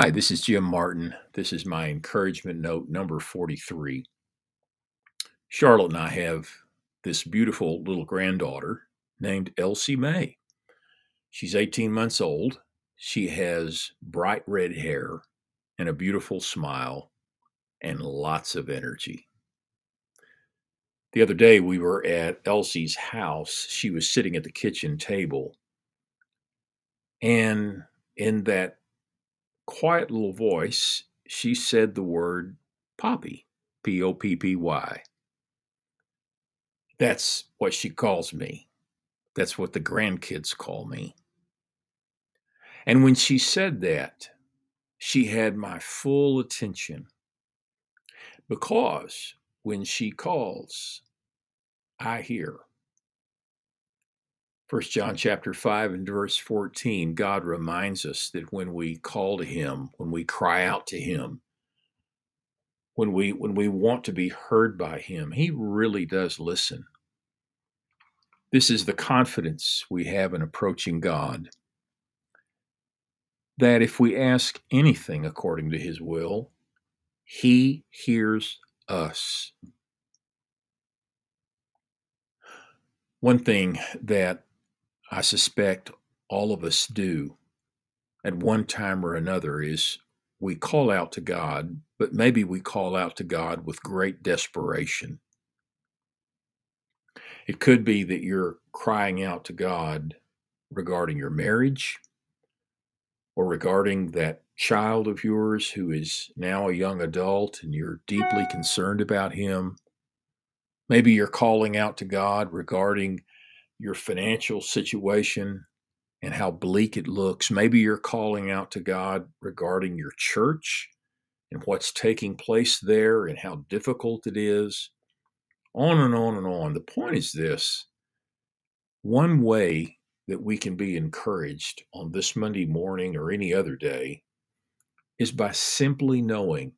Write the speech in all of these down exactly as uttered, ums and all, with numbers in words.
Hi, this is Jim Martin. This is my encouragement note number forty-three. Charlotte and I have this beautiful little granddaughter named Elsie May. She's eighteen months old. She has bright red hair and a beautiful smile and lots of energy. The other day we were at Elsie's house. She was sitting at the kitchen table, and in that quiet little voice, she said the word Poppy, P O P P Y. That's what she calls me. That's what the grandkids call me. And when she said that, she had my full attention, because when she calls, I hear. First John chapter five and verse fourteen, God reminds us that when we call to him, when we cry out to him, when we when we want to be heard by him, he really does listen. This is the confidence we have in approaching God, that if we ask anything according to his will, he hears us. One thing that I suspect all of us do at one time or another is we call out to God, but maybe we call out to God with great desperation. It could be that you're crying out to God regarding your marriage, or regarding that child of yours who is now a young adult and you're deeply concerned about him. Maybe you're calling out to God regarding your financial situation and how bleak it looks. Maybe you're calling out to God regarding your church and what's taking place there and how difficult it is. On and on and on. The point is this. One way that we can be encouraged on this Monday morning or any other day is by simply knowing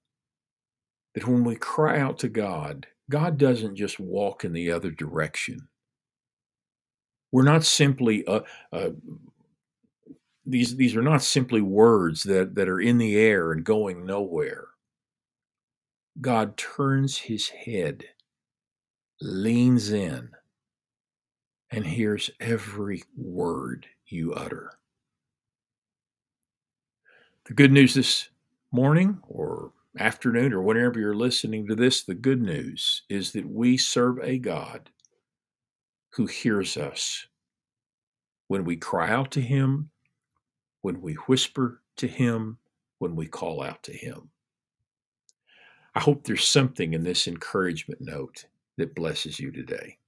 that when we cry out to God, God doesn't just walk in the other direction. We're not simply, uh, uh, these these are not simply words that, that are in the air and going nowhere. God turns his head, leans in, and hears every word you utter. The good news this morning, or afternoon, or whenever you're listening to this, the good news is that we serve a God who hears us when we cry out to him, when we whisper to him, when we call out to him. I hope there's something in this encouragement note that blesses you today.